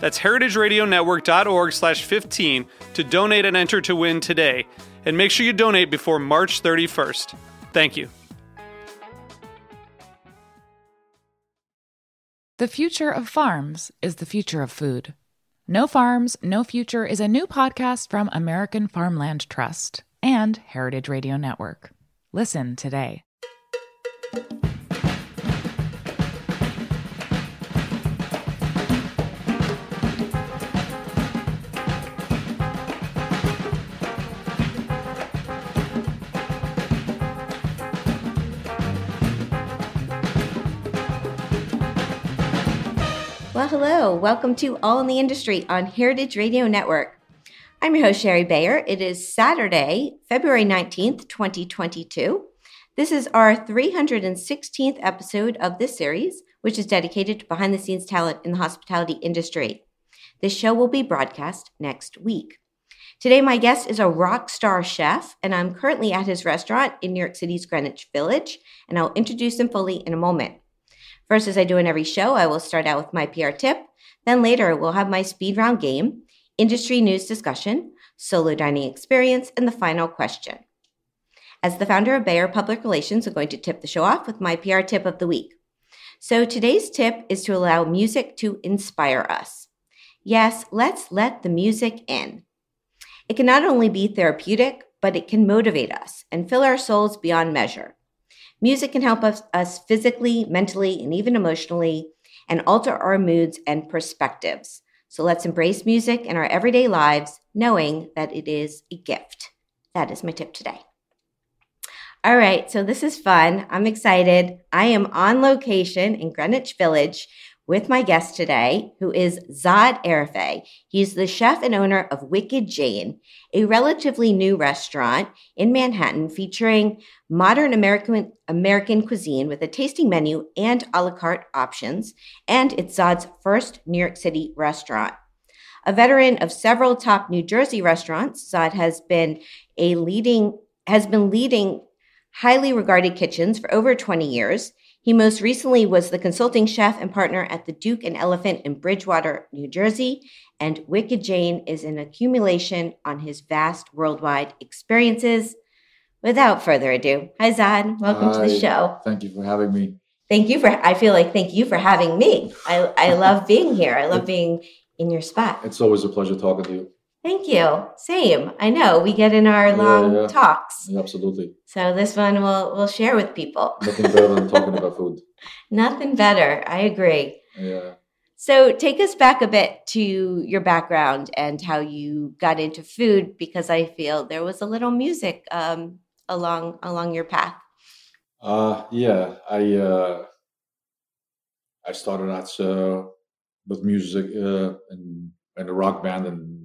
That's heritageradionetwork.org/15 to donate and enter to win today. And make sure you donate before March 31st. Thank you. The future of farms is the future of food. No Farms, No Future is a new podcast from American Farmland Trust and Heritage Radio Network. Listen today. Well, hello. Welcome to All in the Industry on Heritage Radio Network. I'm your host, Shari Bayer. It is Saturday, February 19th, 2022. This is our 316th episode of this series, which is dedicated to behind-the-scenes talent in the hospitality industry. This show will be broadcast next week. Today, my guest is a rock star chef, and I'm currently at his restaurant in New York City's Greenwich Village, and I'll introduce him fully in a moment. First, as I do in every show, I will start out with my PR tip. Then later, we'll have my speed round game, industry news discussion, solo dining experience, and the final question. As the founder of Bayer Public Relations, I'm going to tip the show off with my PR tip of the week. So today's tip is to allow music to inspire us. Yes, let's let the music in. It can not only be therapeutic, but it can motivate us and fill our souls beyond measure. Music can help us physically, mentally, and even emotionally, and alter our moods and perspectives. So let's embrace music in our everyday lives, knowing that it is a gift. That is my tip today. All right, so this is fun. I'm excited. I am on location in Greenwich Village with my guest today, who is Zod Arifai. He's the chef and owner of Wicked Jane, a relatively new restaurant in Manhattan featuring modern American cuisine with a tasting menu and a la carte options, and it's Zod's first New York City restaurant. A veteran of several top New Jersey restaurants, Zod has been leading highly regarded kitchens for over 20 years. He most recently was the consulting chef and partner at The Duke and Elephant in Bridgewater, New Jersey, and Wicked Jane is an accumulation on his vast worldwide experiences. Without further ado, hi Zod, welcome to the show. Thank you for having me. Thank you for having me. I love being here. I love being in your spot. It's always a pleasure talking to you. Thank you. Same. I know. We get in our long talks. Yeah, absolutely. So this one we'll share with people. Nothing better than talking about food. Nothing better. I agree. Yeah. So take us back a bit to your background and how you got into food, because I feel there was a little music along your path. I started out with music in a rock band and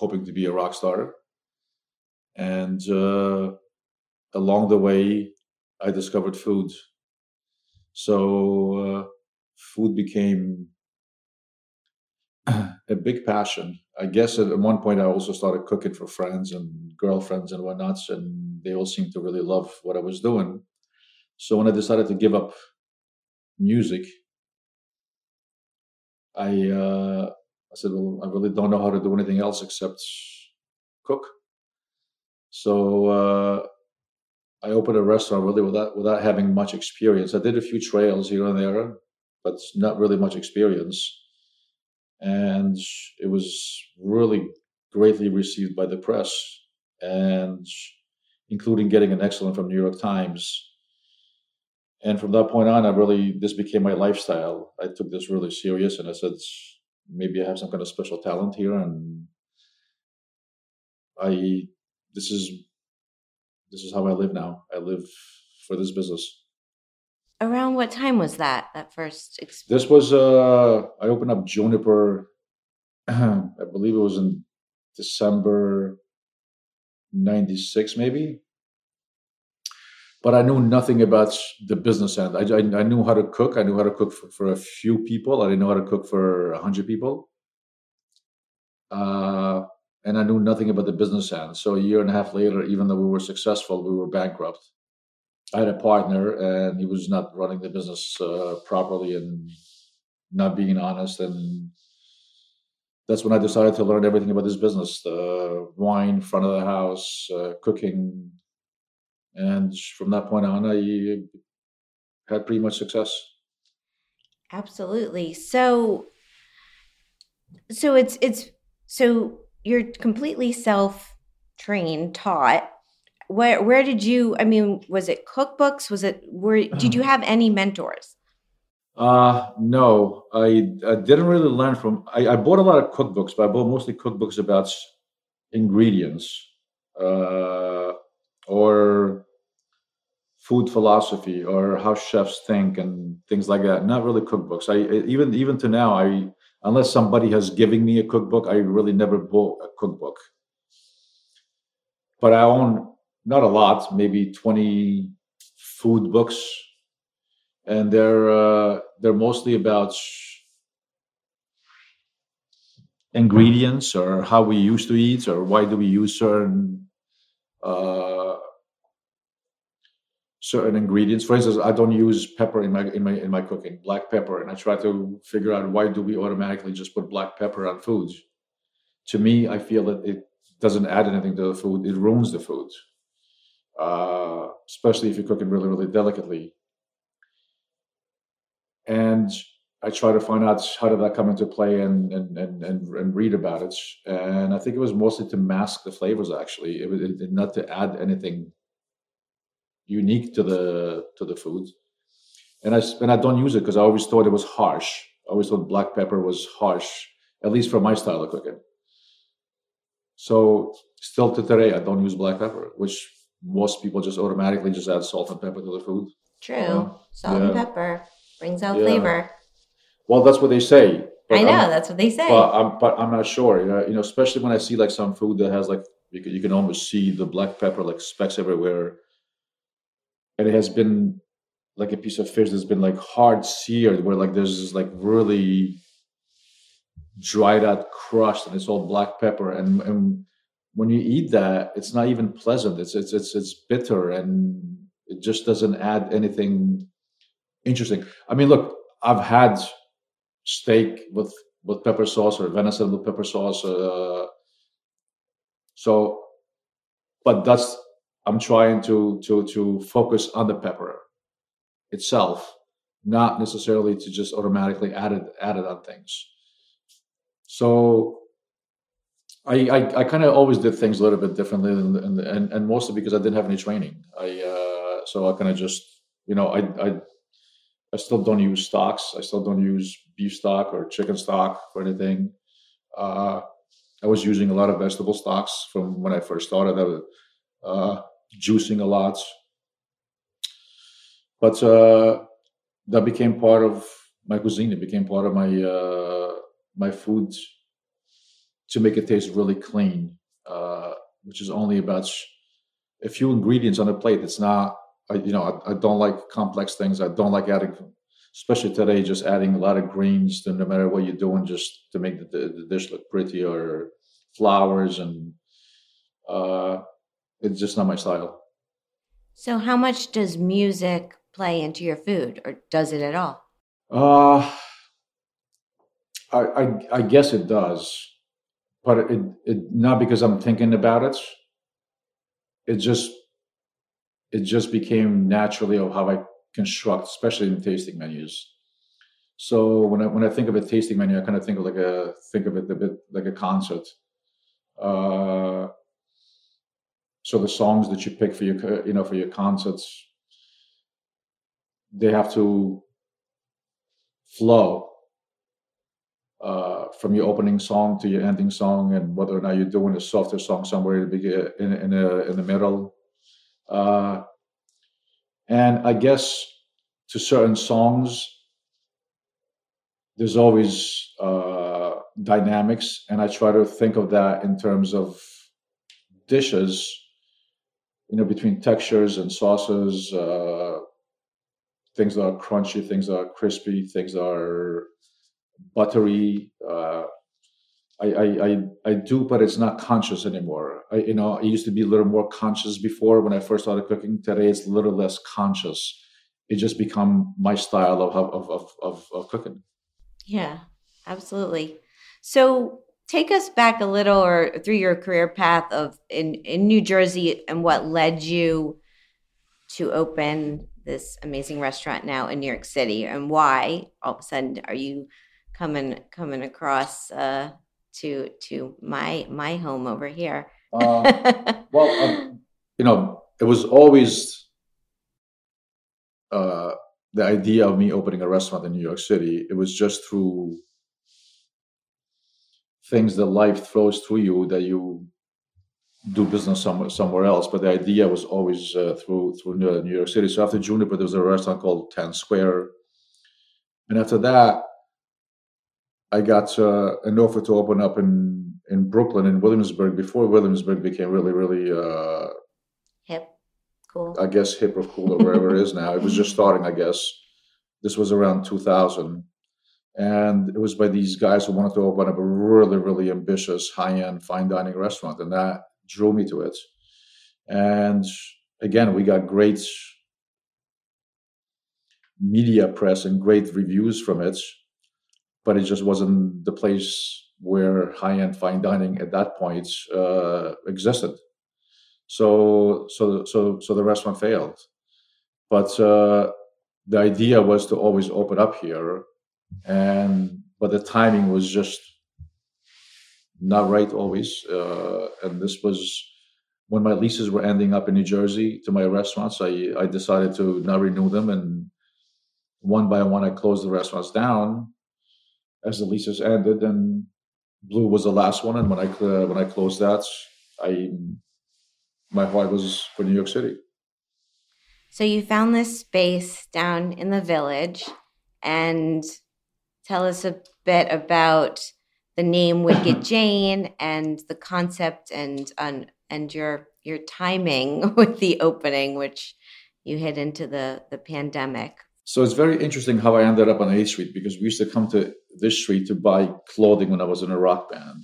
hoping to be a rock star. And along the way, I discovered food. So food became a big passion. I guess at one point I also started cooking for friends and girlfriends and whatnot, and they all seemed to really love what I was doing. So when I decided to give up music, I said, well, I really don't know how to do anything else except cook. So I opened a restaurant really without having much experience. I did a few trials here and there, but not really much experience. And it was really greatly received by the press. And including getting an excellent from New York Times. And from that point on, this became my lifestyle. I took this really serious, and I said, maybe I have some kind of special talent here. And this is how I live now. I live for this business. Around what time was that first experience? This was, I opened up Juniper, I believe it was in December 96, maybe. But I knew nothing about the business end. I knew how to cook. I knew how to cook for a few people. I didn't know how to cook for 100 people. And I knew nothing about the business end. So a year and a half later, even though we were successful, we were bankrupt. I had a partner, and he was not running the business properly and not being honest. And that's when I decided to learn everything about this business, the wine, front of the house, cooking. And from that point on, I had pretty much success. Absolutely. So so you're completely self-trained, taught. Where did you? I mean, was it cookbooks? Did you have any mentors? No, I didn't really learn from. I bought a lot of cookbooks, but I bought mostly cookbooks about ingredients or food philosophy or how chefs think and things like that. Not really cookbooks. Even to now, unless somebody has given me a cookbook, I really never bought a cookbook. But I own. Not a lot, maybe 20 food books, and they're mostly about ingredients or how we used to eat or why do we use certain ingredients. For instance, I don't use pepper in my cooking, black pepper, and I try to figure out why do we automatically just put black pepper on foods. To me, I feel that it doesn't add anything to the food; it ruins the food. Especially if you cook it really, really delicately. And I try to find out how did that come into play and read about it. And I think it was mostly to mask the flavors, actually. It was not to add anything unique to the food. And I don't use it because I always thought it was harsh. I always thought black pepper was harsh, at least for my style of cooking. So still to today, I don't use black pepper, which most people just automatically just add salt and pepper to the food. True. Salt and pepper brings out flavor. Well, that's what they say. I know, that's what they say. But I'm not sure. You know, especially when I see like some food that has like, you can almost see the black pepper like specks everywhere. And it has been like a piece of fish that's been like hard seared where like there's this like really dried out crust and it's all black pepper. And when you eat that, it's not even pleasant. It's bitter, and it just doesn't add anything interesting. I mean, look, I've had steak with pepper sauce or venison with pepper sauce. I'm trying to focus on the pepper itself, not necessarily to just automatically add it on things. So. I kind of always did things a little bit differently, and mostly because I didn't have any training. So I kind of just, you know, I still don't use stocks. I still don't use beef stock or chicken stock for anything. I was using a lot of vegetable stocks from when I first started. I was juicing a lot, but that became part of my cuisine. It became part of my food. To make it taste really clean, which is only about a few ingredients on a plate. It's not, I don't like complex things. I don't like adding, especially today, just adding a lot of greens to no matter what you're doing, just to make the dish look pretty, or flowers, and it's just not my style. So how much does music play into your food, or does it at all? I guess it does. But it not because I'm thinking about it. It just became naturally of how I construct, especially in tasting menus. So when I think of a tasting menu, I kind of think of it a bit like a concert. So the songs that you pick for your, you know, for your concerts, they have to flow from your opening song to your ending song, and whether or not you're doing a softer song somewhere in the middle. And I guess to certain songs, there's always dynamics, and I try to think of that in terms of dishes, you know, between textures and sauces, things that are crunchy, things that are crispy, things that are buttery. I do, but it's not conscious anymore. I used to be a little more conscious before when I first started cooking. Today, it's a little less conscious. It just become my style of cooking. Yeah, absolutely. So take us back a little, or through your career path of in New Jersey, and what led you to open this amazing restaurant now in New York City, and why all of a sudden are you coming across to my home over here? It was always the idea of me opening a restaurant in New York City. It was just through things that life throws through you that you do business somewhere else. But the idea was always through New York City. So after Juniper, there was a restaurant called 10 Square. And after that, I got an offer to open up in Brooklyn, in Williamsburg, before Williamsburg became really, really hip. Cool. I guess hip or cool or wherever it is now. It was just starting, I guess. This was around 2000. And it was by these guys who wanted to open up a really, really ambitious, high-end, fine dining restaurant. And that drew me to it. And again, we got great media press and great reviews from it. But it just wasn't the place where high-end fine dining at that point existed. So the restaurant failed. But the idea was to always open up here, but the timing was just not right always. And this was when my leases were ending up in New Jersey to my restaurants. I decided to not renew them, and one by one I closed the restaurants down as the leases ended. And Blue was the last one, and when I closed that, my heart was for New York City. So you found this space down in the Village, and tell us a bit about the name Wicked Jane and the concept, and your timing with the opening, which you hit into the pandemic. So it's very interesting how I ended up on 8th Street, because we used to come to this street to buy clothing when I was in a rock band.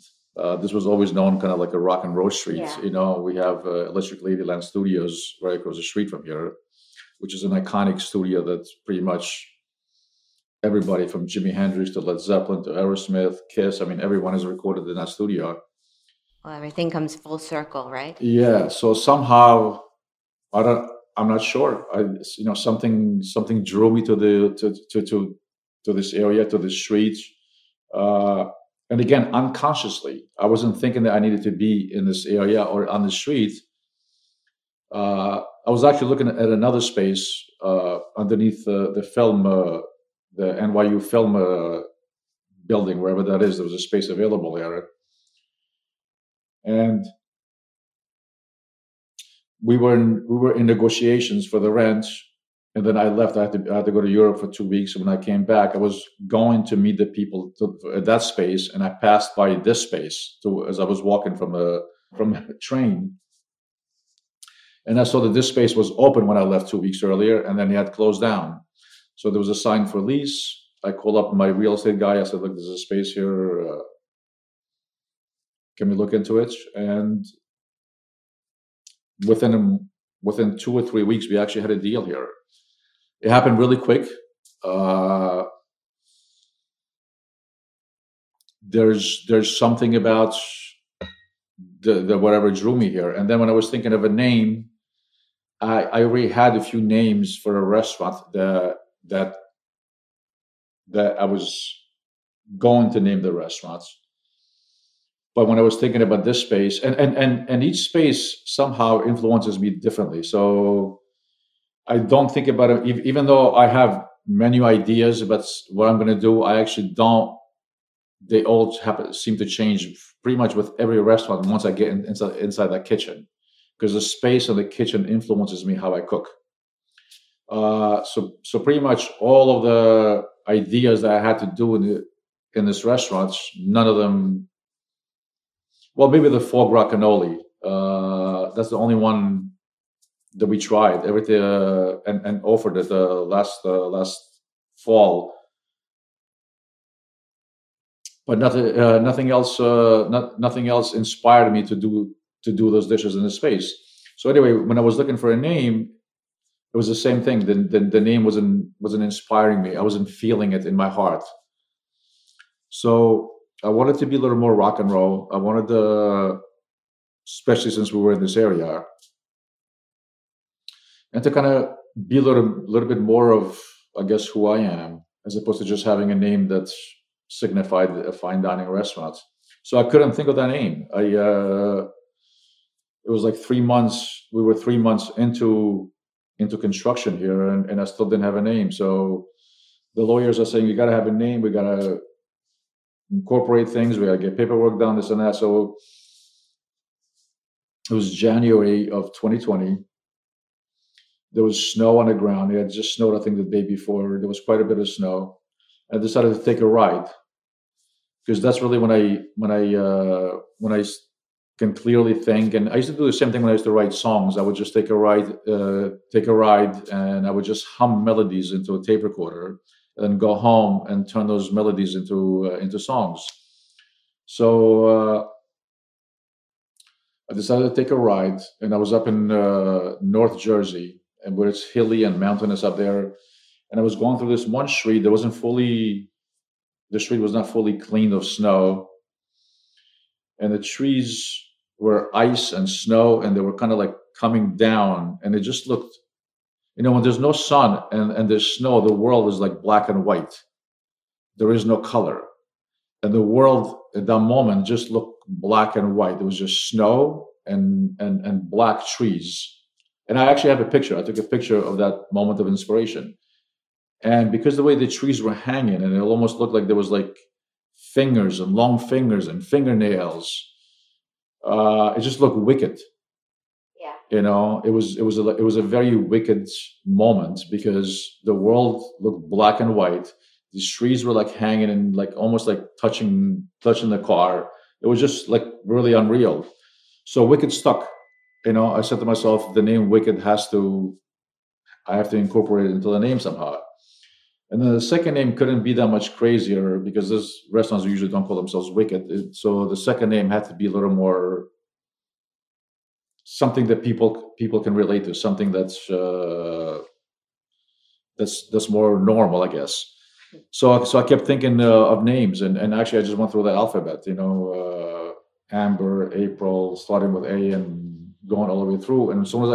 This was always known kind of like a rock and roll street. Yeah. You know, we have Electric Ladyland Studios right across the street from here, which is an iconic studio that's pretty much everybody from Jimi Hendrix to Led Zeppelin to Aerosmith, Kiss. I mean, everyone is recorded in that studio. Well, everything comes full circle, right? Yeah. So somehow, I'm not sure. Something drew me to this area, to this street. And again, unconsciously, I wasn't thinking that I needed to be in this area or on the street. I was actually looking at another space underneath the film, the NYU film building, wherever that is. There was a space available there. And we were in negotiations for the rent. And then I left. I had to go to Europe for 2 weeks. And when I came back, I was going to meet the people at that space, and I passed by this space as I was walking from a train. And I saw that this space was open when I left 2 weeks earlier, and then it had closed down. So there was a sign for lease. I called up my real estate guy. I said, "Look, there's a space here. Can we look into it?" And within 2 or 3 weeks, we actually had a deal here. It happened really quick. There's something about the whatever drew me here. And then when I was thinking of a name, I already had a few names for a restaurant that I was going to name the restaurants. But when I was thinking about this space, and each space somehow influences me differently. So I don't think about it, even though I have many ideas about what I'm going to do, I actually don't. They all seem to change pretty much with every restaurant once I get inside that kitchen, because the space of the kitchen influences me how I cook. So pretty much all of the ideas that I had to do in this restaurant, none of them. Well, maybe the foie gras cannoli. That's the only one that we tried. Everything and offered at the last fall. But nothing else inspired me to do those dishes in this space. So anyway, when I was looking for a name, it was the same thing. The name wasn't inspiring me. I wasn't feeling it in my heart. So I wanted to be a little more rock and roll. I wanted to, especially since we were in this area, and to kind of be a little bit more of, I guess, who I am, as opposed to just having a name that's signified a fine dining restaurant. So I couldn't think of that name. It was like 3 months. We were 3 months into construction here, and I still didn't have a name. So the lawyers are saying, you got to have a name. We got to incorporate things. We got to get paperwork done, this and that. So it was January of 2020. There was snow on the ground. It had just snowed, I think, the day before. There was quite a bit of snow. I decided to take a ride, because that's really when I can clearly think. And I used to do the same thing when I used to write songs. I would just take a ride, and I would just hum melodies into a tape recorder, and then go home and turn those melodies into songs. So I decided to take a ride, and I was up in North Jersey, and where it's hilly and mountainous up there. And I was going through this one street that was not fully cleaned of snow. And the trees were ice and snow, and they were kind of like coming down. And it just looked, when there's no sun and there's snow, the world is like black and white. There is no color. And the world at that moment just looked black and white. It was just snow and black trees. And I actually have a picture. I took a picture of that moment of inspiration. And because the way the trees were hanging, and it almost looked like there was like fingers and long fingers and fingernails, it just looked wicked. Yeah. It was a very wicked moment, because the world looked black and white. These trees were like hanging and like almost like touching the car. It was just like really unreal. So Wicked stuck. I said to myself, the name Wicked I have to incorporate it into the name somehow. And then the second name couldn't be that much crazier, because those restaurants usually don't call themselves Wicked. So the second name had to be a little more something that people can relate to, something that's more normal, I guess. So I kept thinking of names, and actually I just went through the alphabet, Amber, April, starting with A and going all the way through. And as soon as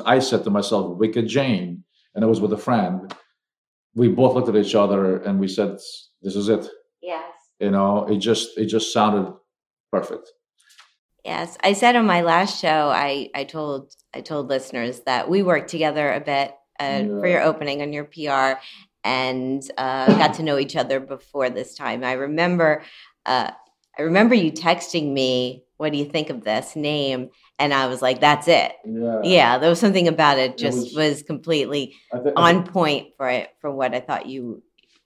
I said to myself, Wicked Jane, and I was with a friend, we both looked at each other and we said, this is it. Yes. It just sounded perfect. Yes. I said on my last show, I told listeners that we worked together a bit for your opening on your PR, and got to know each other before this time. I remember you texting me, what do you think of this name? And I was like, that's it. Yeah, there was something about it was completely on point for what I thought you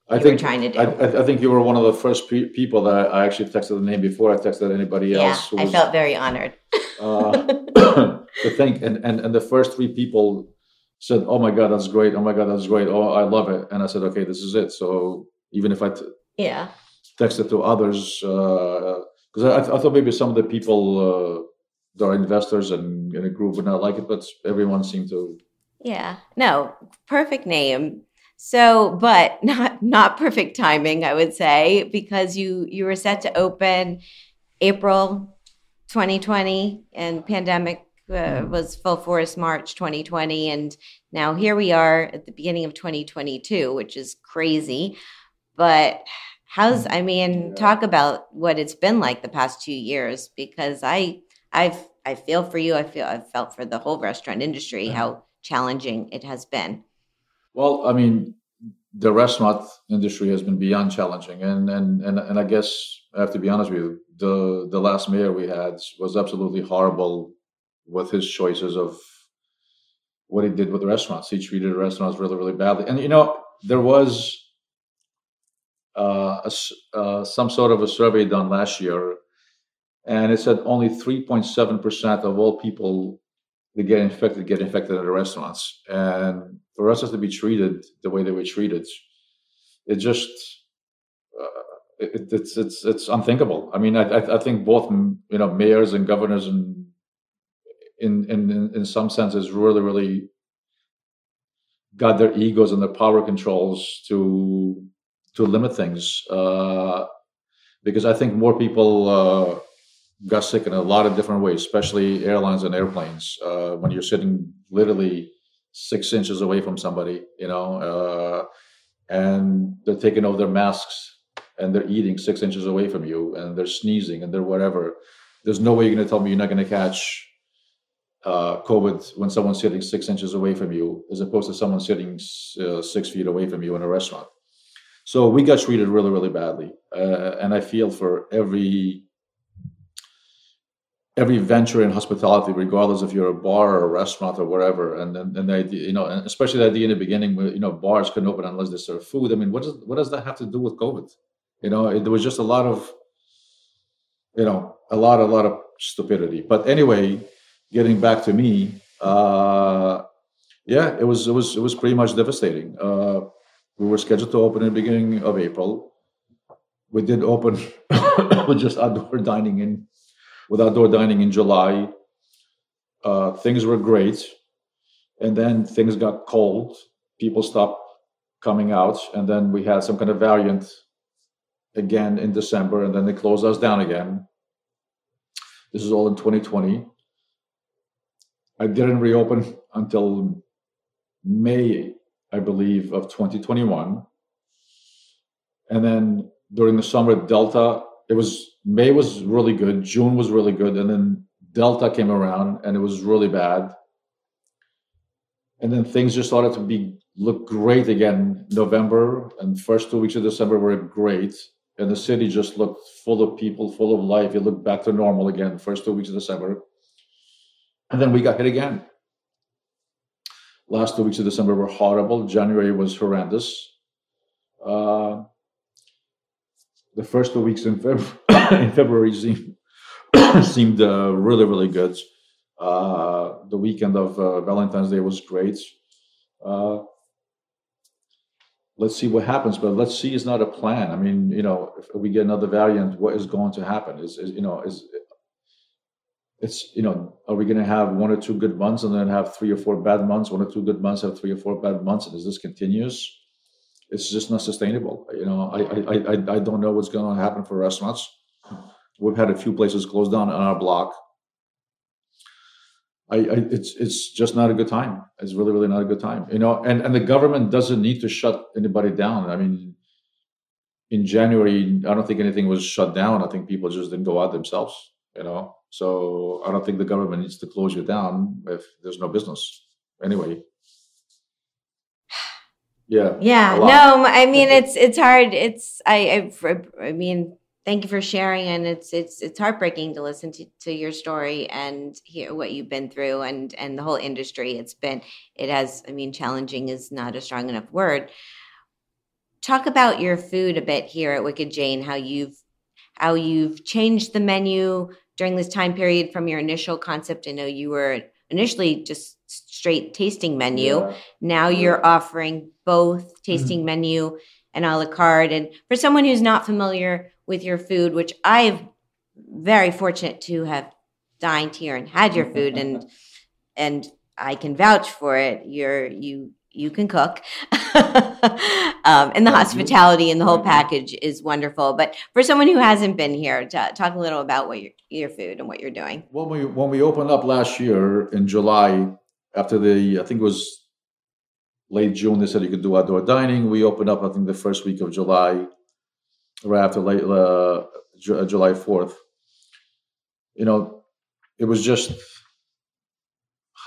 were trying to do. I think you were one of the first people that I actually texted the name before I texted anybody else. I felt very honored. And the first three people said, oh my God, that's great. Oh my God, that's great. Oh, I love it. And I said, okay, this is it. So even if I texted to others, because I thought maybe some of the people that are investors and in a group would not like it, but everyone seemed to. Yeah, no, perfect name. So, but not perfect timing, I would say, because you were set to open April 2020, and pandemic was full force March 2020, and now here we are at the beginning of 2022, which is crazy. But How's, I mean, talk about what it's been like the past 2 years, because I feel for you. I've felt for the whole restaurant industry, how challenging it has been. Well, I mean, the restaurant industry has been beyond challenging. And I guess I have to be honest with you, the last mayor we had was absolutely horrible with his choices of what he did with the restaurants. He treated the restaurants really, really badly. And, you know, there was some sort of a survey done last year, and it said only 3.7% of all people that get infected at the restaurants. And for restaurants to be treated the way they were treated, it just it's unthinkable. I mean, I think both, you know, mayors and governors, and in some senses, really, really got their egos and their power controls to limit things, because I think more people got sick in a lot of different ways, especially airlines and airplanes. When you're sitting literally 6 inches away from somebody, you know, and they're taking off their masks and they're eating 6 inches away from you, and they're sneezing and they're whatever. There's no way you're going to tell me you're not going to catch COVID when someone's sitting 6 inches away from you, as opposed to someone sitting 6 feet away from you in a restaurant. So we got treated really, really badly, and I feel for every venture in hospitality, regardless if you're a bar or a restaurant or whatever. And the idea, you know, and especially the idea in the beginning where, you know, bars couldn't open unless they serve food. I mean, what does that have to do with COVID? You know, there was just a lot of, you know, a lot of stupidity. But anyway, getting back to me, yeah, it was pretty much devastating. We were scheduled to open in the beginning of April. We did open with just outdoor dining in July. Things were great. And then things got cold. People stopped coming out. And then we had some kind of variant again in December. And then they closed us down again. This is all in 2020. I didn't reopen until May, I believe, of 2021. And then during the summer, Delta, May was really good. June was really good. And then Delta came around and it was really bad. And then things just started to look great again. November and first 2 weeks of December were great. And the city just looked full of people, full of life. It looked back to normal again, first 2 weeks of December. And then we got hit again. Last 2 weeks of December were horrible. January was horrendous. The first 2 weeks in February seemed really, really good. The weekend of Valentine's Day was great. Let's see what happens, but let's see is not a plan. I mean, you know, if we get another variant, what is going to happen? Are we going to have one or two good months and then have three or four bad months? One or two good months have three or four bad months, and as this continues, it's just not sustainable. You know, I don't know what's going to happen for restaurants. We've had a few places closed down on our block. It's just not a good time. It's really, really not a good time. You know, and the government doesn't need to shut anybody down. I mean, in January, I don't think anything was shut down. I think people just didn't go out themselves. You know. So I don't think the government needs to close you down if there's no business. Anyway. Yeah. Yeah. No, I mean, it's hard. I mean, thank you for sharing. And it's heartbreaking to listen to your story and hear what you've been through and the whole industry. Challenging is not a strong enough word. Talk about your food a bit here at Wicked Jane, how you've changed the menu during this time period from your initial concept. I know you were initially just straight tasting menu. Yeah. Now you're offering both tasting menu and a la carte. And for someone who's not familiar with your food, which I'm very fortunate to have dined here and had your food, and I can vouch for it. You can cook. And the hospitality and the whole package is wonderful. But for someone who hasn't been here, talk a little about what your food and what you're doing. When we opened up last year in July, after I think it was late June, they said you could do outdoor dining. We opened up, I think, the first week of July. right after late, July 4th, you know, it was just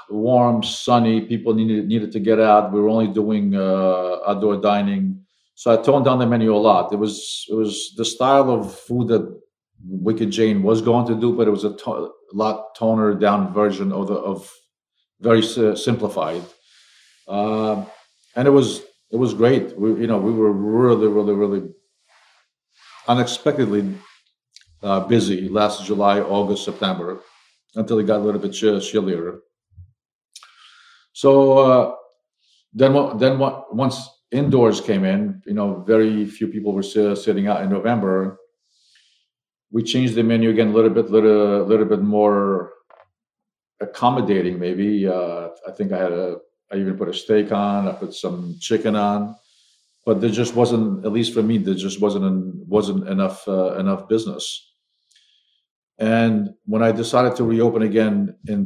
warm, sunny. People needed to get out. We were only doing outdoor dining. So I toned down the menu a lot. It was the style of food that Wicked Jane was going to do, but it was a lot toner down version of very simplified. And it was great. We were really, really, really unexpectedly busy last July, August, September, until it got a little bit chillier. So then once indoors came in, very few people were sitting out in November. We changed the menu again a little bit more accommodating, maybe. I think I even put a steak on. I put some chicken on, but there just wasn't, at least for me, there just wasn't enough business. And when I decided to reopen again in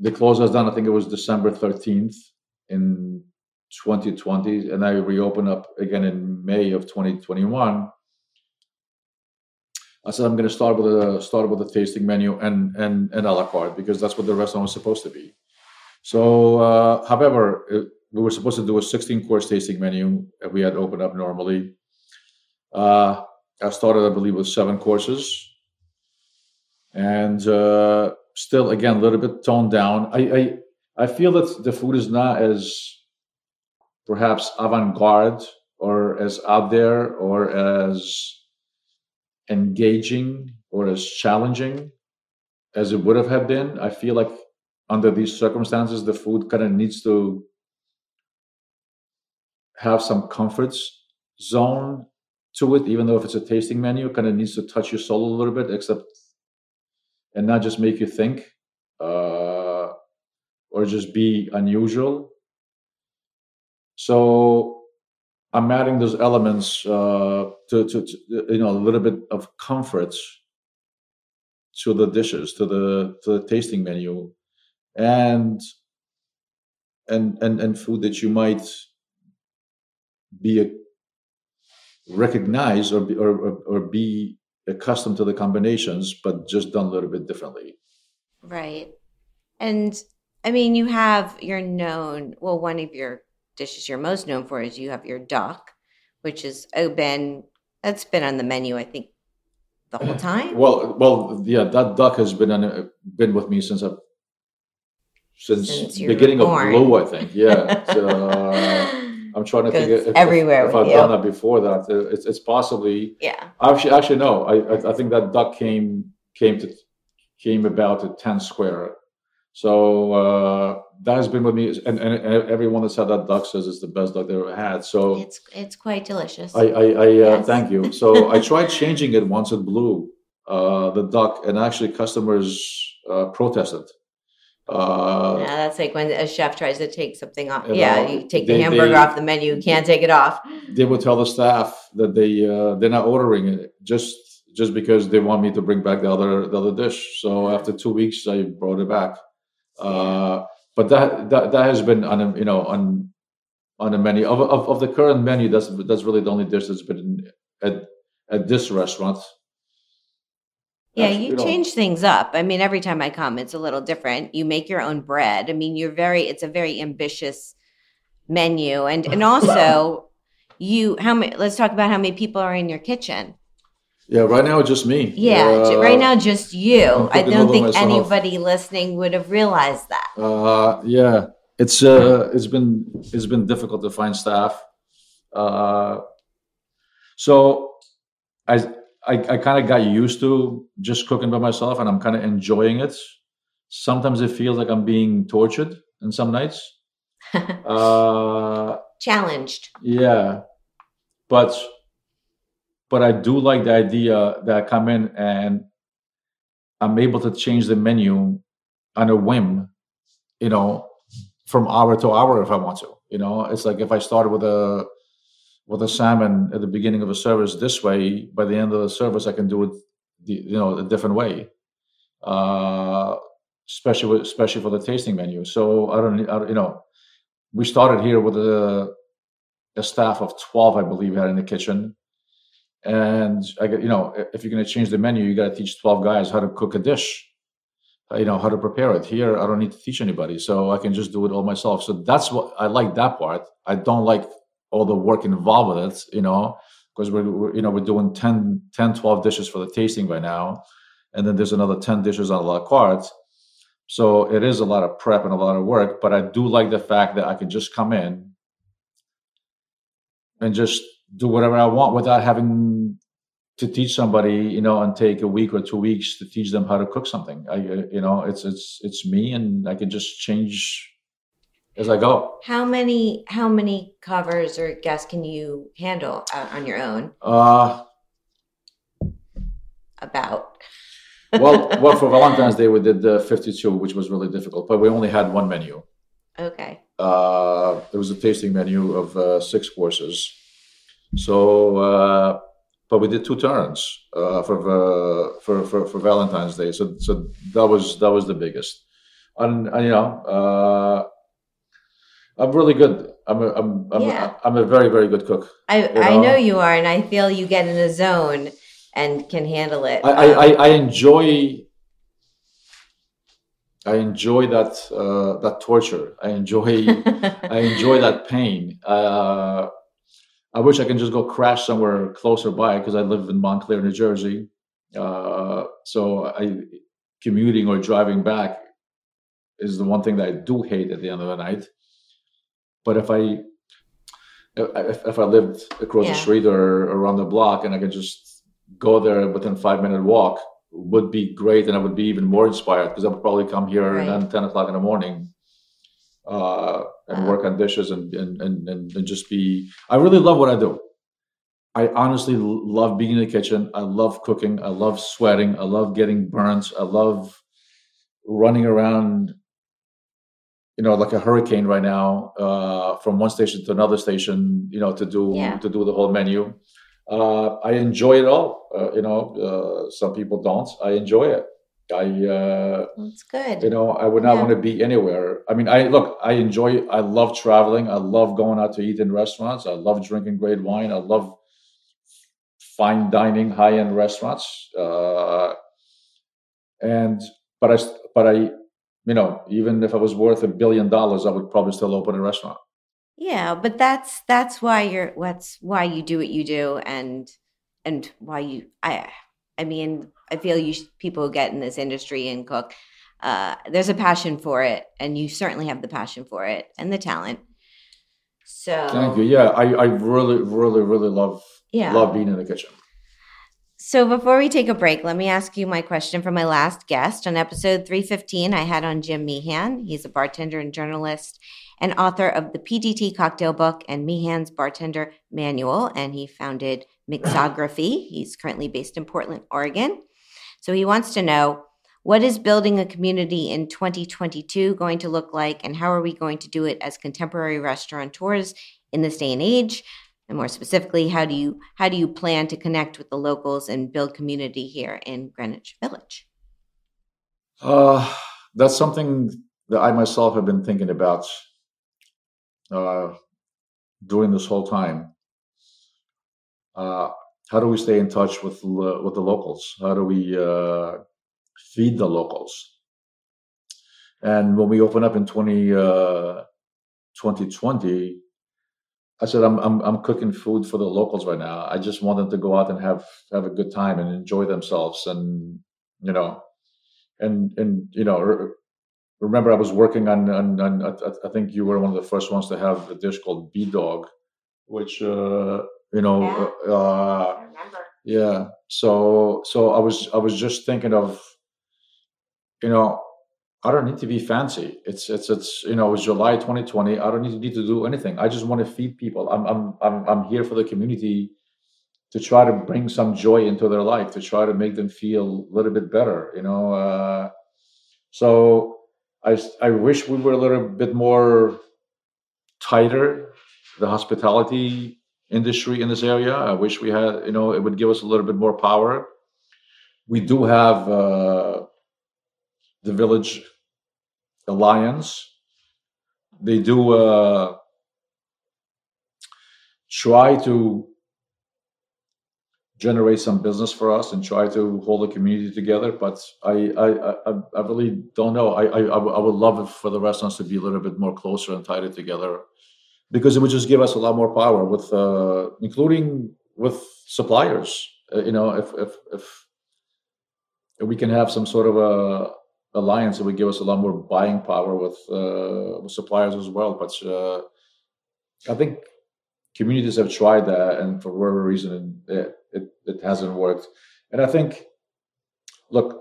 they closed us down, I think it was December 13th in 2020, and I reopened up again in May of 2021. I said I'm going to start with a tasting menu and a la carte, because that's what the restaurant was supposed to be. So, however, we were supposed to do a 16-course tasting menu that we had opened up normally. I started, I believe, with 7 courses, and still, again, a little bit toned down. I feel that the food is not as perhaps avant-garde or as out there or as engaging or as challenging as it would have been. I feel like under these circumstances, the food kind of needs to have some comfort zone to it, even though if it's a tasting menu, it kind of needs to touch your soul a little bit, except, and not just make you think or just be unusual. So I'm adding those elements to a little bit of comfort to the dishes, to the tasting menu, and food that you might recognize or be accustomed to the combinations, but just done a little bit differently. Right, and I mean, you have your known. Well, one of your dishes you're most known for is you have your duck, which is open. That's been on the menu, I think, the whole time. Well, yeah, that duck has been with me since beginning born. Of Blue, I think. Yeah, so, I'm trying to think if I've done that before that. It's possibly. Yeah. Actually, no. I think that duck came about at Ten Square. So that has been with me, and everyone that's had that duck says it's the best duck they ever had. So it's quite delicious. Yes. Thank you. So I tried changing it once at Blue, the duck, and actually customers protested. Yeah, that's like when a chef tries to take something off. You take the hamburger off the menu, you can't take it off. They will tell the staff that they're not ordering it just because they want me to bring back the other dish. So after 2 weeks, I brought it back. But that has been on the menu of the current menu. That's really the only dish that's been at this restaurant. Yeah, you change things up. I mean, every time I come, it's a little different. You make your own bread. I mean, it's a very ambitious menu, and also let's talk about how many people are in your kitchen. Yeah, right now it's just me. Yeah, right now just you. I don't think anybody listening would have realized that. Yeah, it's been difficult to find staff. So I kind of got used to just cooking by myself, and I'm kind of enjoying it. Sometimes it feels like I'm being tortured in some nights. Challenged. Yeah, But I do like the idea that I come in and I'm able to change the menu on a whim, from hour to hour if I want to. It's like if I started with a salmon at the beginning of a service this way, by the end of the service I can do it, a different way, especially for the tasting menu. So I don't, we started here with a a staff of 12, I believe, had in the kitchen. And if you're going to change the menu, you got to teach 12 guys how to cook a dish, how to prepare it. Here, I don't need to teach anybody, so I can just do it all myself. So that's what I like, that part. I don't like all the work involved with it, because we're doing 12 dishes for the tasting right now, and then there's another 10 dishes on a la carte. So it is a lot of prep and a lot of work, but I do like the fact that I can just come in and just do whatever I want without having to teach somebody, and take a week or 2 weeks to teach them how to cook something. It's me, and I can just change as I go. How many covers or guests can you handle on your own? About. well, for Valentine's Day, we did 52, which was really difficult, but we only had one menu. Okay. It was a tasting menu of 6 courses. So, but we did 2 turns for Valentine's Day. So that was the biggest. And I'm really good. I'm a very, very good cook. I know you are, and I feel you get in the zone and can handle it. I enjoy that torture. I enjoy that pain. I wish I can just go crash somewhere closer by, because I live in Montclair, New Jersey. So commuting or driving back is the one thing that I do hate at the end of the night. But if I lived across the street or around the block, and I could just go there within 5-minute walk, would be great, and I would be even more inspired, because I would probably come here at 10 o'clock in the morning and work on dishes and just be. I really love what I do. I honestly love being in the kitchen. I love cooking. I love sweating. I love getting burnt. I love running around, like a hurricane right now, from one station to another station, to do the whole menu. I enjoy it all. Some people don't. I enjoy it. That's good. I would not want to be anywhere. I mean, I love traveling. I love going out to eat in restaurants. I love drinking great wine. I love fine dining, high-end restaurants. But even if I was worth $1 billion, I would probably still open a restaurant. Yeah, but that's why you do what you do, and why I feel people who get in this industry and cook, there's a passion for it, and you certainly have the passion for it and the talent. So thank you. Yeah, I really, really, really love being in the kitchen. So before we take a break, let me ask you my question from my last guest. On episode 315, I had on Jim Meehan. He's a bartender and journalist and author of the PDT Cocktail Book and Meehan's Bartender Manual, and he founded Mixography. He's currently based in Portland, Oregon. So he wants to know, what is building a community in 2022 going to look like, and how are we going to do it as contemporary restaurateurs in this day and age? And more specifically, how do you plan to connect with the locals and build community here in Greenwich Village? That's something that I myself have been thinking about during this whole time. How do we stay in touch with the locals? How do we feed the locals? And when we open up in 2020, I said I'm cooking food for the locals right now. I just want them to go out and have a good time and enjoy themselves, and remember, I was working on I think you were one of the first ones to have a dish called B-Dog, which I remember. Yeah. So I was just thinking of, I don't need to be fancy. It was July 2020. I don't need to do anything. I just want to feed people. I'm here for the community to try to bring some joy into their life, to try to make them feel a little bit better, so I wish we were a little bit more tighter, the hospitality industry in this area. I wish we had, it would give us a little bit more power. We do have the Village Alliance. They do try to generate some business for us and try to hold the community together. But I really don't know. I would love it for the restaurants to be a little bit more closer and tighter together, because it would just give us a lot more power with, including with suppliers. You know, if we can have some sort of a alliance, it would give us a lot more buying power with suppliers as well. But I think communities have tried that, and for whatever reason, it hasn't worked. And I think, look,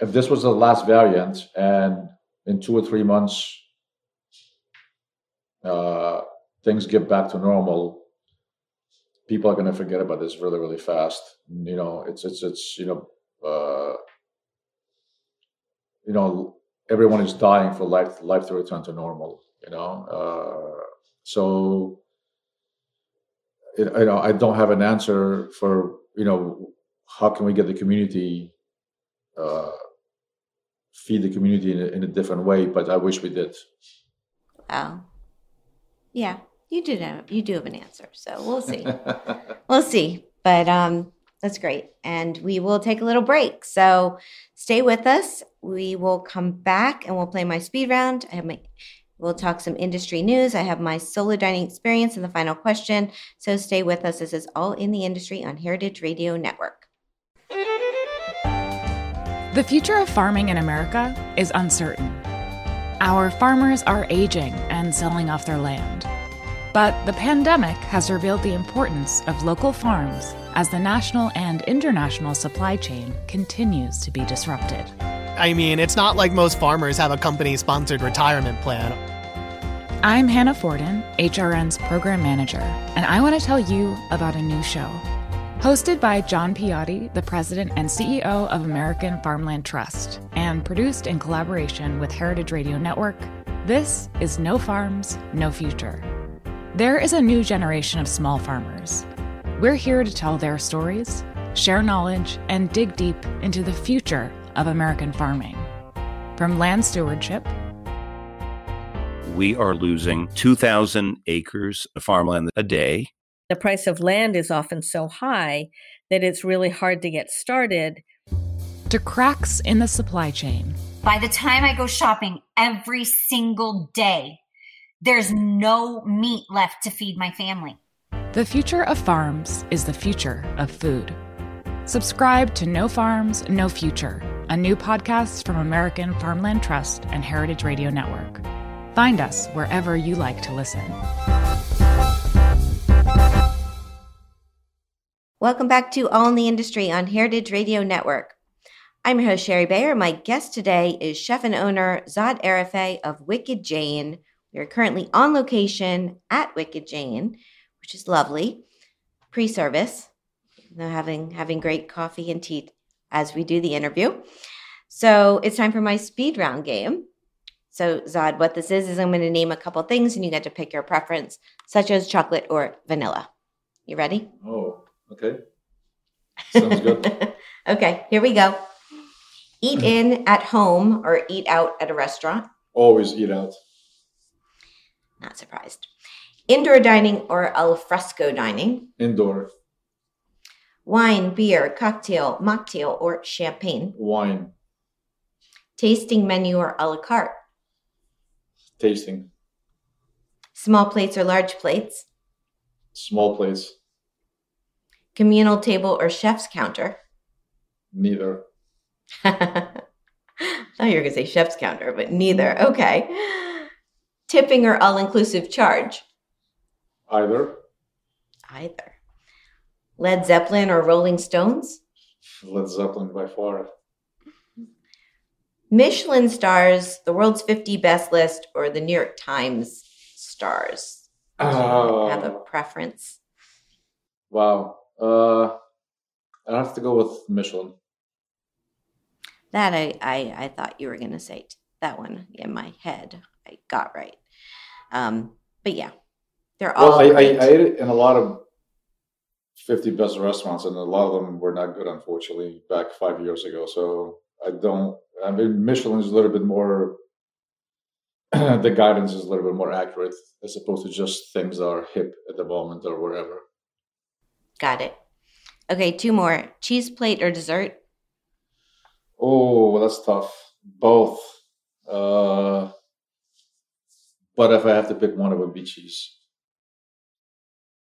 if this was the last variant, and in 2 or 3 months things get back to normal, people are going to forget about this really, really fast. You know, it's you know, everyone is dying for life to return to normal. You know, so. I don't have an answer for, you know, how can we get the community, feed the community in a different way, but I wish we did. Wow. Yeah, you do have an answer, so we'll see. We'll see, but that's great. And we will take a little break, so stay with us. We will come back and we'll play my speed round. We'll talk some industry news. I have my solo dining experience and the final question. So stay with us. This is All in the Industry on Heritage Radio Network. The future of farming in America is uncertain. Our farmers are aging and selling off their land. But the pandemic has revealed the importance of local farms as the national and international supply chain continues to be disrupted. I mean, it's not like most farmers have a company-sponsored retirement plan. I'm Hannah Forden, HRN's program manager, and I want to tell you about a new show. Hosted by John Piotti, the president and CEO of American Farmland Trust, and produced in collaboration with Heritage Radio Network, this is No Farms, No Future. There is a new generation of small farmers. We're here to tell their stories, share knowledge, and dig deep into the future of American farming. From land stewardship. We are losing 2,000 acres of farmland a day. The price of land is often so high that it's really hard to get started. To cracks in the supply chain. By the time I go shopping every single day, there's no meat left to feed my family. The future of farms is the future of food. Subscribe to No Farms, No Future, a new podcast from American Farmland Trust and Heritage Radio Network. Find us wherever you like to listen. Welcome back to All in the Industry on Heritage Radio Network. I'm your host, Shari Bayer. My guest today is chef and owner Zod Arifai of Wicked Jane. We are currently on location at Wicked Jane, which is lovely, pre-service, having great coffee and tea as we do the interview. So it's time for my speed round game. So Zod, what this is I'm going to name a couple things and you get to pick your preference, such as chocolate or vanilla. You ready? Oh, okay. Sounds good. Okay, here we go. Eat in at home or eat out at a restaurant? Always eat out. Not surprised. Indoor dining or alfresco dining? Indoor. Wine, beer, cocktail, mocktail, or champagne? Wine. Tasting menu or a la carte? Tasting. Small plates or large plates? Small plates. Communal table or chef's counter? Neither. I thought you were going to say chef's counter, but neither. Okay. Tipping or all-inclusive charge? Either. Either. Led Zeppelin or Rolling Stones? Led Zeppelin by far. Michelin stars, the world's 50 best list, or the New York Times stars? Have a preference? Wow. I'd have to go with Michelin. That I thought you were going to say. That one in my head I got right. But yeah, they're all. Well, I ate it in a lot of 50 best restaurants, and a lot of them were not good, unfortunately, back 5 years ago. So I mean, Michelin is a little bit more the guidance is a little bit more accurate as opposed to just things that are hip at the moment or wherever. Got it. Okay, two more. Cheese plate or dessert? Oh, well, that's tough. Both. But if I have to pick one, it would be cheese.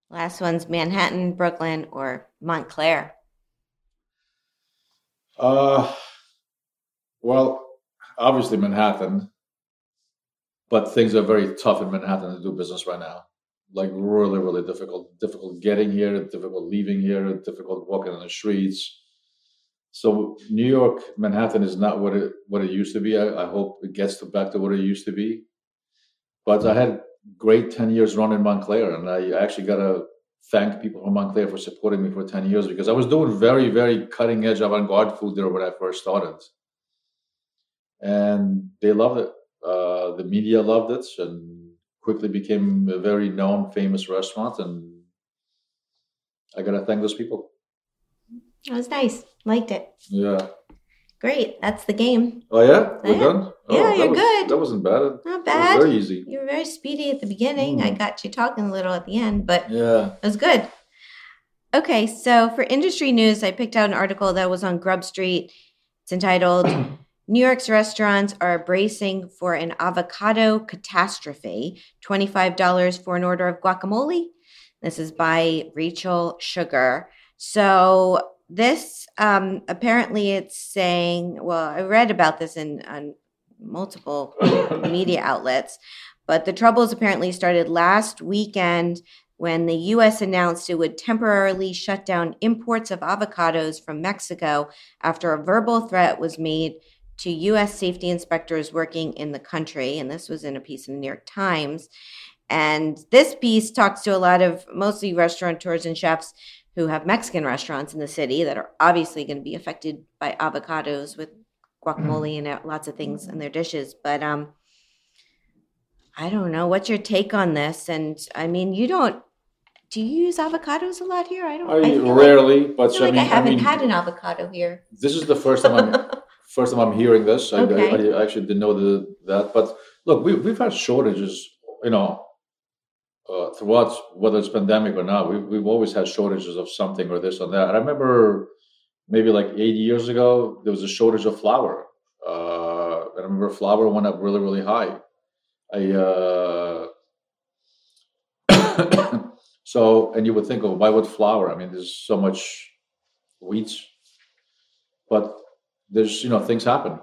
Last one's Manhattan, Brooklyn, or Montclair. Well, obviously Manhattan, but things are very tough in Manhattan to do business right now. Like really, really difficult. Difficult getting here, difficult leaving here, difficult walking on the streets. So New York, Manhattan is not what it used to be. I hope it gets back to what it used to be. But I had great 10 years run in Montclair, and I actually got to thank people from Montclair for supporting me for 10 years because I was doing very, very cutting-edge avant-garde food there when I first started. And they loved it. The media loved it and quickly became a very known, famous restaurant. And I got to thank those people. That was nice. Liked it. Yeah. Great. That's the game. Oh, yeah? We're done? Oh, yeah, you're good. That wasn't bad. Not bad. It was very easy. You were very speedy at the beginning. I got you talking a little at the end, but yeah, it was good. Okay, so for industry news, I picked out an article that was on Grub Street. It's entitled, New York's restaurants are bracing for an avocado catastrophe. $25 for an order of guacamole. This is by Rachel Sugar. So this, apparently it's saying, well, I read about this on multiple media outlets, but the troubles apparently started last weekend when the U.S. announced it would temporarily shut down imports of avocados from Mexico after a verbal threat was made to U.S. safety inspectors working in the country. And this was in a piece in the New York Times. And this piece talks to a lot of mostly restaurateurs and chefs who have Mexican restaurants in the city that are obviously going to be affected by avocados with guacamole and lots of things in their dishes. But I don't know. What's your take on this? And I mean, do you use avocados a lot here? I rarely, like, but I haven't had an avocado here. This is the first time I'm hearing this. Okay. I actually didn't know that. But look, we've had shortages, throughout, whether it's pandemic or not, we've always had shortages of something or this or that. And I remember maybe like 8 years ago, there was a shortage of flour. I remember flour went up really, really high. And you would think, oh, why would flour? I mean, there's so much wheat, but there's, things happen.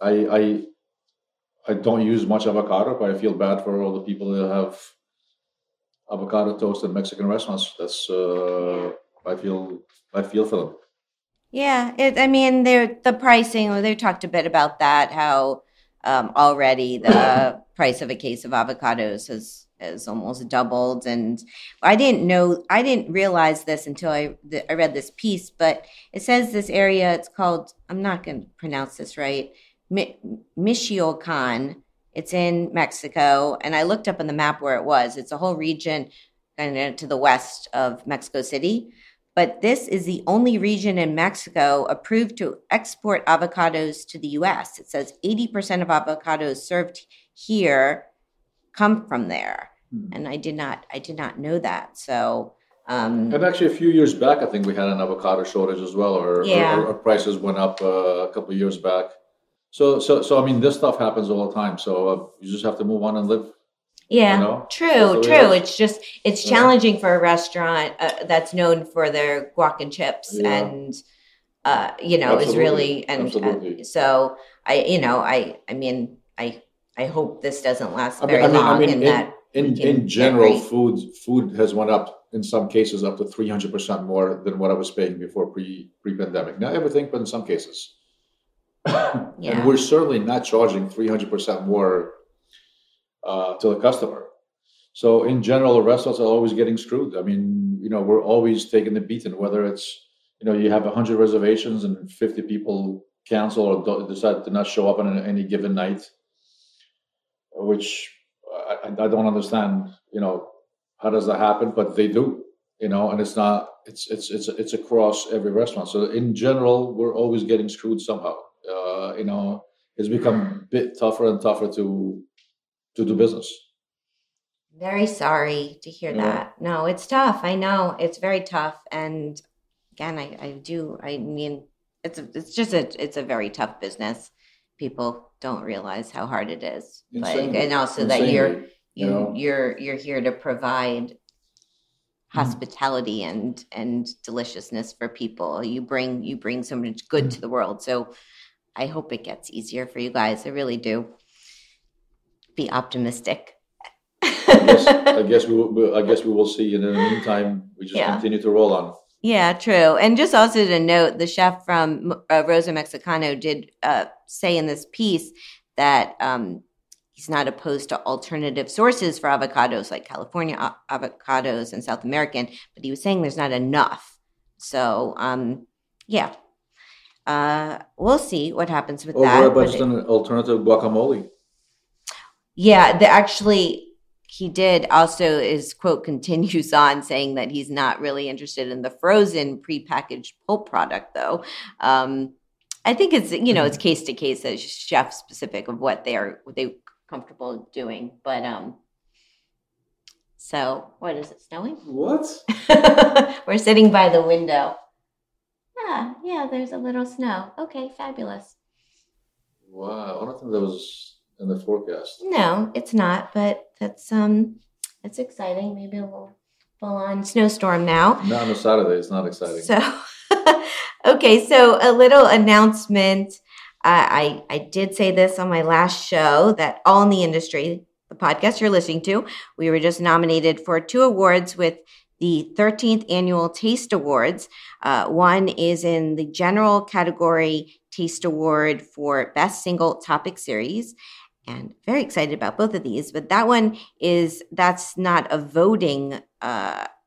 I don't use much avocado, but I feel bad for all the people that have avocado toast in Mexican restaurants. That's I feel for them. Yeah, the pricing. They talked a bit about that. How already the price of a case of avocados has almost doubled, and I didn't realize this until I read this piece. But it says this area. It's called. I'm not going to pronounce this right. Michoacan, it's in Mexico, and I looked up on the map where it was. It's a whole region kind of to the west of Mexico City, but this is the only region in Mexico approved to export avocados to the U.S. It says 80% of avocados served here come from there, and I did not know that. So, and actually, a few years back, I think we had an avocado shortage as well, or prices went up a couple of years back. So, this stuff happens all the time. So you just have to move on and live. Yeah, true. It's challenging for a restaurant that's known for their guac and chips, and is really absolutely. So I hope this doesn't last very long. In general, food has went up in some cases up to 300% more than what I was paying before pre-pandemic. Not everything, but in some cases. Yeah. And we're certainly not charging 300% more to the customer. So in general, restaurants are always getting screwed. I mean, we're always taking the beating, whether it's, you have 100 reservations and 50 people cancel or decide to not show up on any given night, which I don't understand, how does that happen? But they do, and it's across every restaurant. So in general, we're always getting screwed somehow. it's become a bit tougher and tougher to do business. Very sorry to hear that. No, it's tough. I know it's very tough. And again, I mean, it's just a very tough business. People don't realize how hard it is. But, and also that you're here to provide hospitality and deliciousness for people. You bring so much good to the world. So I hope it gets easier for you guys. I really do. Be optimistic. I guess we will see. And in the meantime, we just continue to roll on. Yeah, true. And just also to note, the chef from Rosa Mexicano did say in this piece that he's not opposed to alternative sources for avocados, like California avocados and South American, but he was saying there's not enough. So, we'll see what happens with that. Or about an alternative guacamole. Yeah, actually... He did also, his quote continues on saying that he's not really interested in the frozen prepackaged pulp product, though. I think it's, it's case to case, as chef specific of what they're comfortable doing. But so what is it, snowing? What? We're sitting by the window. Yeah, there's a little snow. Okay, fabulous. Wow, I don't think that was in the forecast. No, it's not, but that's exciting. Maybe a little full-on snowstorm now. Not on a Saturday. It's not exciting. So, okay. So a little announcement. I did say this on my last show that All in the Industry, the podcast you're listening to, we were just nominated for 2 awards with the 13th Annual Taste Awards. One is in the general category Taste Award for Best Single Topic Series. And very excited about both of these, but that's not a voting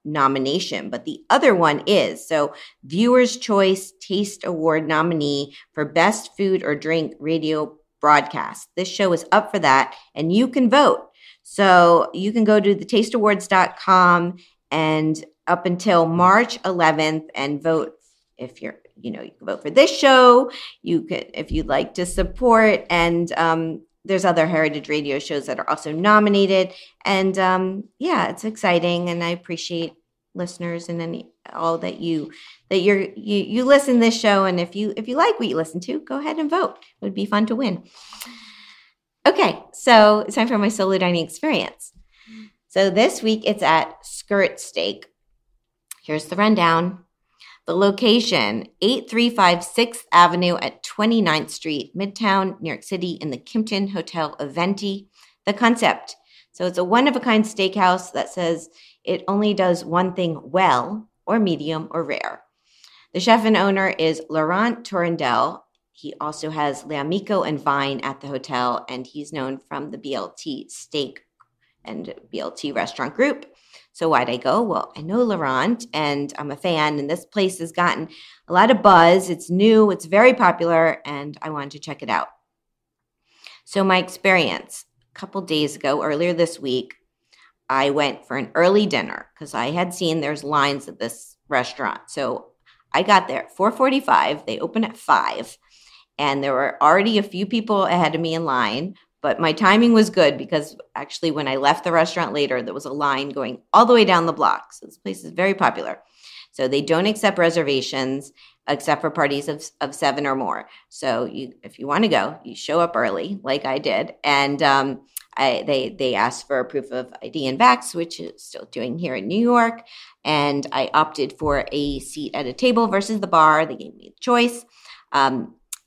nomination, but the other one is. So Viewer's Choice Taste Award nominee for Best Food or Drink Radio Broadcast. This show is up for that, and you can vote. So you can go to thetasteawards.com and up until March 11th and vote if you're. You can vote for this show. You could, if you'd like to support, and there's other Heritage Radio shows that are also nominated, and it's exciting. And I appreciate listeners and all that you listen to this show. And if you like what you listen to, go ahead and vote. It would be fun to win. Okay, so it's time for my solo dining experience. So this week it's at Skirt Steak. Here's the rundown. The location, 835 6th Avenue at 29th Street, Midtown, New York City, in the Kimpton Hotel Aventi. The concept, so it's a one-of-a-kind steakhouse that says it only does one thing well, or medium, or rare. The chef and owner is Laurent Tourondel. He also has L'Amico and Vine at the hotel, and he's known from the BLT Steak and BLT Restaurant Group. So why'd I go? Well, I know Laurent, and I'm a fan, and this place has gotten a lot of buzz. It's new, it's very popular, and I wanted to check it out. So my experience, a couple days ago, earlier this week, I went for an early dinner because I had seen there's lines at this restaurant. So I got there at 4:45. They open at 5, and there were already a few people ahead of me in line. But my timing was good because actually when I left the restaurant later, there was a line going all the way down the block. So this place is very popular. So they don't accept reservations except for parties of 7 or more. So if you want to go, you show up early like I did. And they asked for a proof of ID and Vax, which is still doing here in New York. And I opted for a seat at a table versus the bar. They gave me a choice.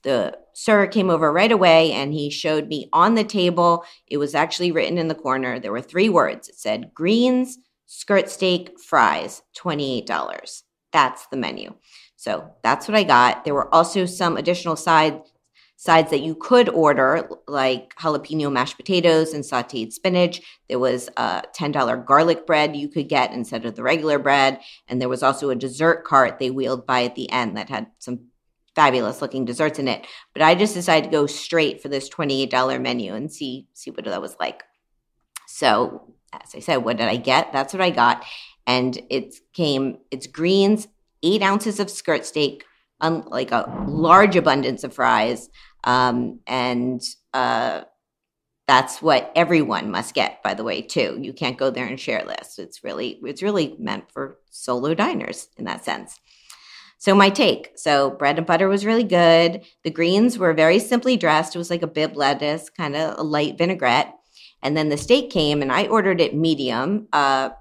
The server came over right away, and he showed me on the table. It was actually written in the corner. There were 3 words. It said greens, skirt steak, fries, $28. That's the menu. So that's what I got. There were also some additional sides that you could order, like jalapeno mashed potatoes and sauteed spinach. There was a $10 garlic bread you could get instead of the regular bread. And there was also a dessert cart they wheeled by at the end that had some fabulous looking desserts in it, but I just decided to go straight for this $28 menu and see what that was like. So as I said, what did I get? That's what I got. And it's greens, 8 ounces of skirt steak, like a large abundance of fries. And that's what everyone must get, by the way, too. You can't go there and share lists. It's really meant for solo diners in that sense. So my take. So bread and butter was really good. The greens were very simply dressed. It was like a bib lettuce, kind of a light vinaigrette. And then the steak came, and I ordered it medium,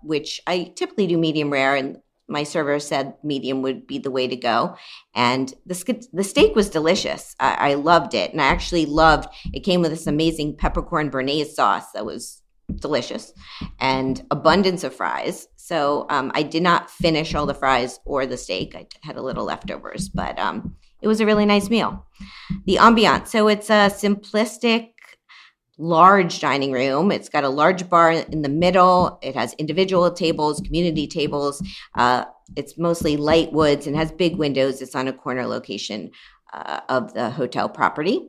which I typically do medium rare, and my server said medium would be the way to go. And the steak was delicious. I loved it, and I actually loved it came with this amazing peppercorn béarnaise sauce that was delicious and abundance of fries. So I did not finish all the fries or the steak. I had a little leftovers, but it was a really nice meal. The ambiance. So it's a simplistic, large dining room. It's got a large bar in the middle. It has individual tables, community tables. It's mostly light woods and has big windows. It's on a corner location of the hotel property.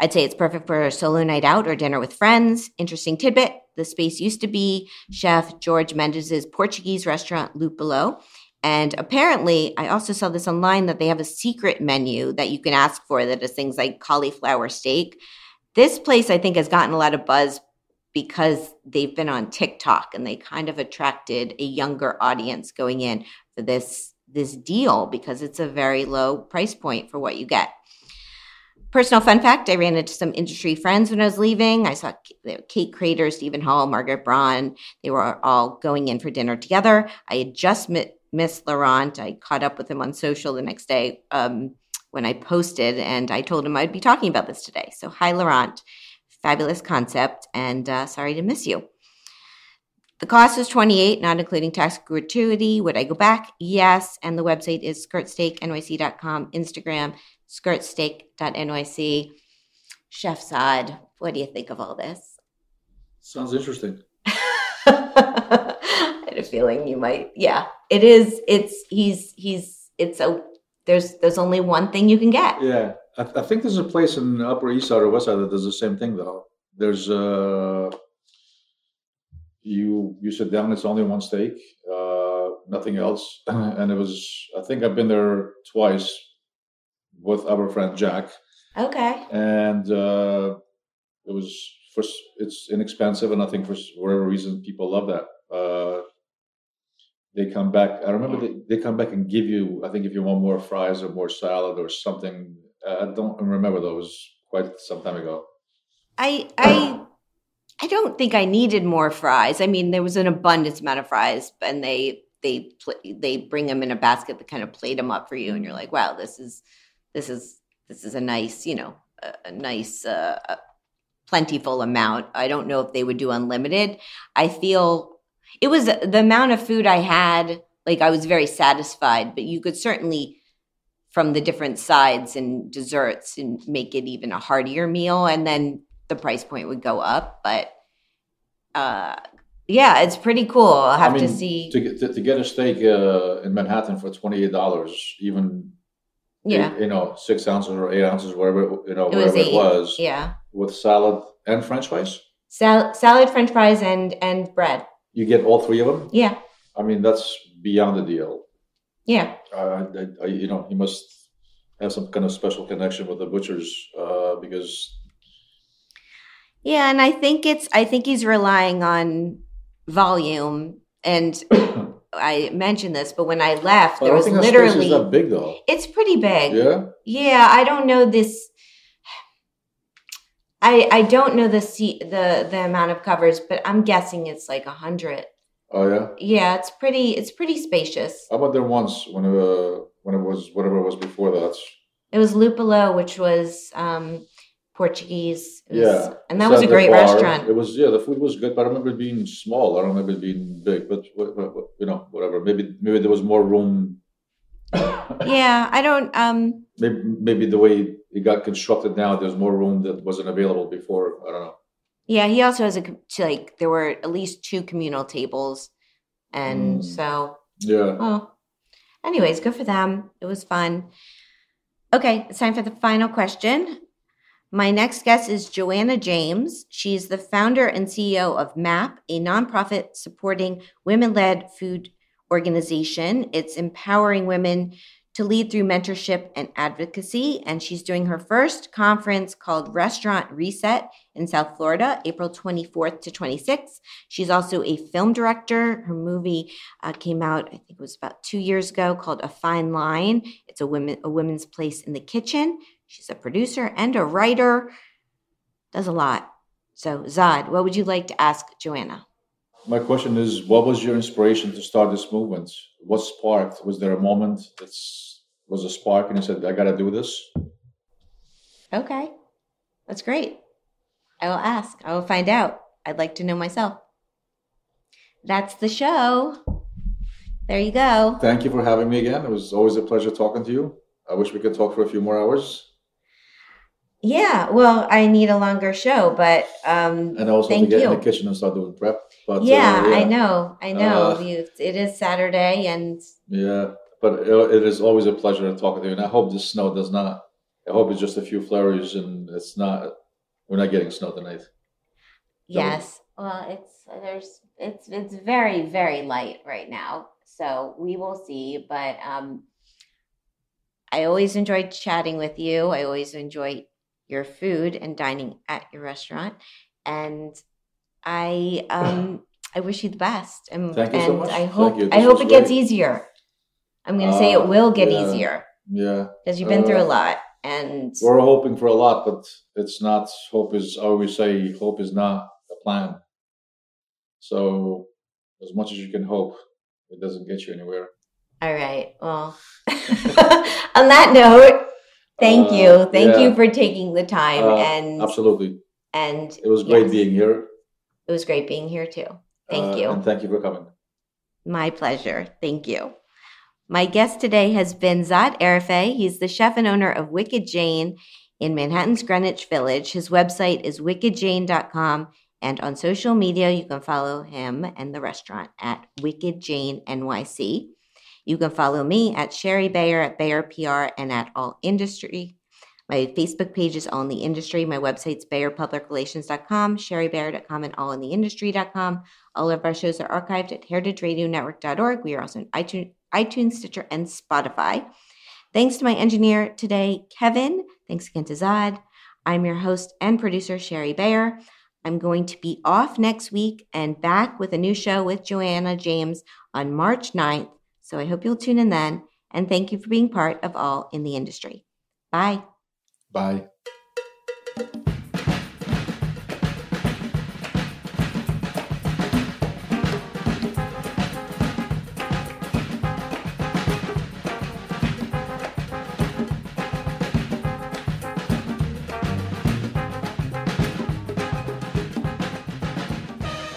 I'd say it's perfect for a solo night out or dinner with friends. Interesting tidbit. The space used to be Chef George Mendez's Portuguese restaurant, Loop Below. And apparently, I also saw this online that they have a secret menu that you can ask for that is things like cauliflower steak. This place, I think, has gotten a lot of buzz because they've been on TikTok and they kind of attracted a younger audience going in for this deal because it's a very low price point for what you get. Personal fun fact, I ran into some industry friends when I was leaving. I saw Kate Crater, Stephen Hall, Margaret Braun. They were all going in for dinner together. I had just missed Laurent. I caught up with him on social the next day. When I posted, and I told him I'd be talking about this today. So hi, Laurent. Fabulous concept, and sorry to miss you. The cost is $28, not including tax gratuity. Would I go back? Yes. And the website is skirtsteaknyc.com, Instagram, skirtsteak.nyc. Chef Zod, what do you think of all this? Sounds interesting. I had a feeling you might. Yeah, it is. There's only one thing you can get. Yeah. I think there's a place in the Upper East Side or West Side that does the same thing, though. There's you sit down, it's only one steak, nothing else. And it was, I think I've been there twice with our friend Jack. Okay. And it was, it's inexpensive, and I think for whatever reason, people love that. They come back. I remember they come back and give you, I think, if you want more fries or more salad or something. I don't remember those. Quite some time ago. I don't think I needed more fries. I mean, there was an abundance amount of fries, and they bring them in a basket that kind of plate them up for you, and you're like, wow, this is a nice, a nice plentiful amount. I don't know if they would do unlimited. I feel. It was the amount of food I had, like I was very satisfied, but you could certainly, from the different sides and desserts, and make it even a heartier meal, and then the price point would go up. But yeah, it's pretty cool. I'll have to see. To get a steak in Manhattan for $28, even, yeah, 6 ounces or 8 ounces, whatever it was. Yeah. With salad and French fries? Salad, French fries, and bread. You get all three of them? Yeah. I mean, that's beyond the deal. Yeah. He must have some kind of special connection with the butchers because. Yeah, and I think he's relying on volume, and I mentioned this, but when I left, there was literally. I don't think that space is that big, though. It's pretty big. Yeah. Yeah, I don't know this. I don't know the amount of covers, but I'm guessing it's like 100. Oh yeah. Yeah, it's pretty spacious. I went there once when it was whatever it was before that. It was Loop Below, which was Portuguese. And that was a great restaurant. It was the food was good, but I remember it being small. I don't remember it being big, but whatever. Maybe there was more room. Yeah, I don't. Maybe the way it got constructed now, there's more room that wasn't available before. I don't know. Yeah, he also has there were at least two communal tables, and so yeah. Well, anyways, good for them. It was fun. Okay, it's time for the final question. My next guest is Joanna James. She's the founder and CEO of MAP, a nonprofit supporting women-led food organization. It's empowering women to lead through mentorship and advocacy. And she's doing her first conference called Restaurant Reset in South Florida, April 24th to 26th. She's also a film director. Her movie came out, I think it was about 2 years ago, called A Fine Line. It's a woman's place in the kitchen. She's a producer and a writer, does a lot. So Zod, what would you like to ask Joanna? My question is, what was your inspiration to start this movement? What sparked? Was there a moment that was a spark and you said, I got to do this? Okay. That's great. I will ask. I will find out. I'd like to know myself. That's the show. There you go. Thank you for having me again. It was always a pleasure talking to you. I wish we could talk for a few more hours. Yeah, well, I need a longer show, but and also thank to get you in the kitchen and start doing prep. But yeah, I know. It is Saturday, and yeah, but it is always a pleasure talking to you. And I hope this snow does not. I hope it's just a few flurries, and it's not. We're not getting snow tonight. Yes, well, it's very, very light right now, so we will see. But I always enjoyed chatting with you. I always enjoy your food and dining at your restaurant, and I wish you the best. And thank you so much. I hope it gets easier. I'm going to say it will get easier. Yeah, because you've been through a lot, and we're hoping for a lot, but it's not. Hope is, I always say, hope is not a plan. So as much as you can hope, it doesn't get you anywhere. All right. Well, on that note. Thank you. Thank you for taking the time. And absolutely. And it was great being here. It was great being here too. Thank you. And thank you for coming. My pleasure. Thank you. My guest today has been Zod Arifai. He's the chef and owner of Wicked Jane in Manhattan's Greenwich Village. His website is wickedjane.com. And on social media, you can follow him and the restaurant at Wicked Jane NYC. You can follow me at Shari Bayer, at Bayer PR, and at All Industry. My Facebook page is All in the Industry. My website's BayerPublicRelations.com, ShariBayer.com, and AllInTheIndustry.com. All of our shows are archived at HeritageRadioNetwork.org. We are also on iTunes, Stitcher, and Spotify. Thanks to my engineer today, Kevin. Thanks again to Zod. I'm your host and producer, Shari Bayer. I'm going to be off next week and back with a new show with Joanna James on March 9th. So I hope you'll tune in then, and thank you for being part of All in the Industry. Bye. Bye.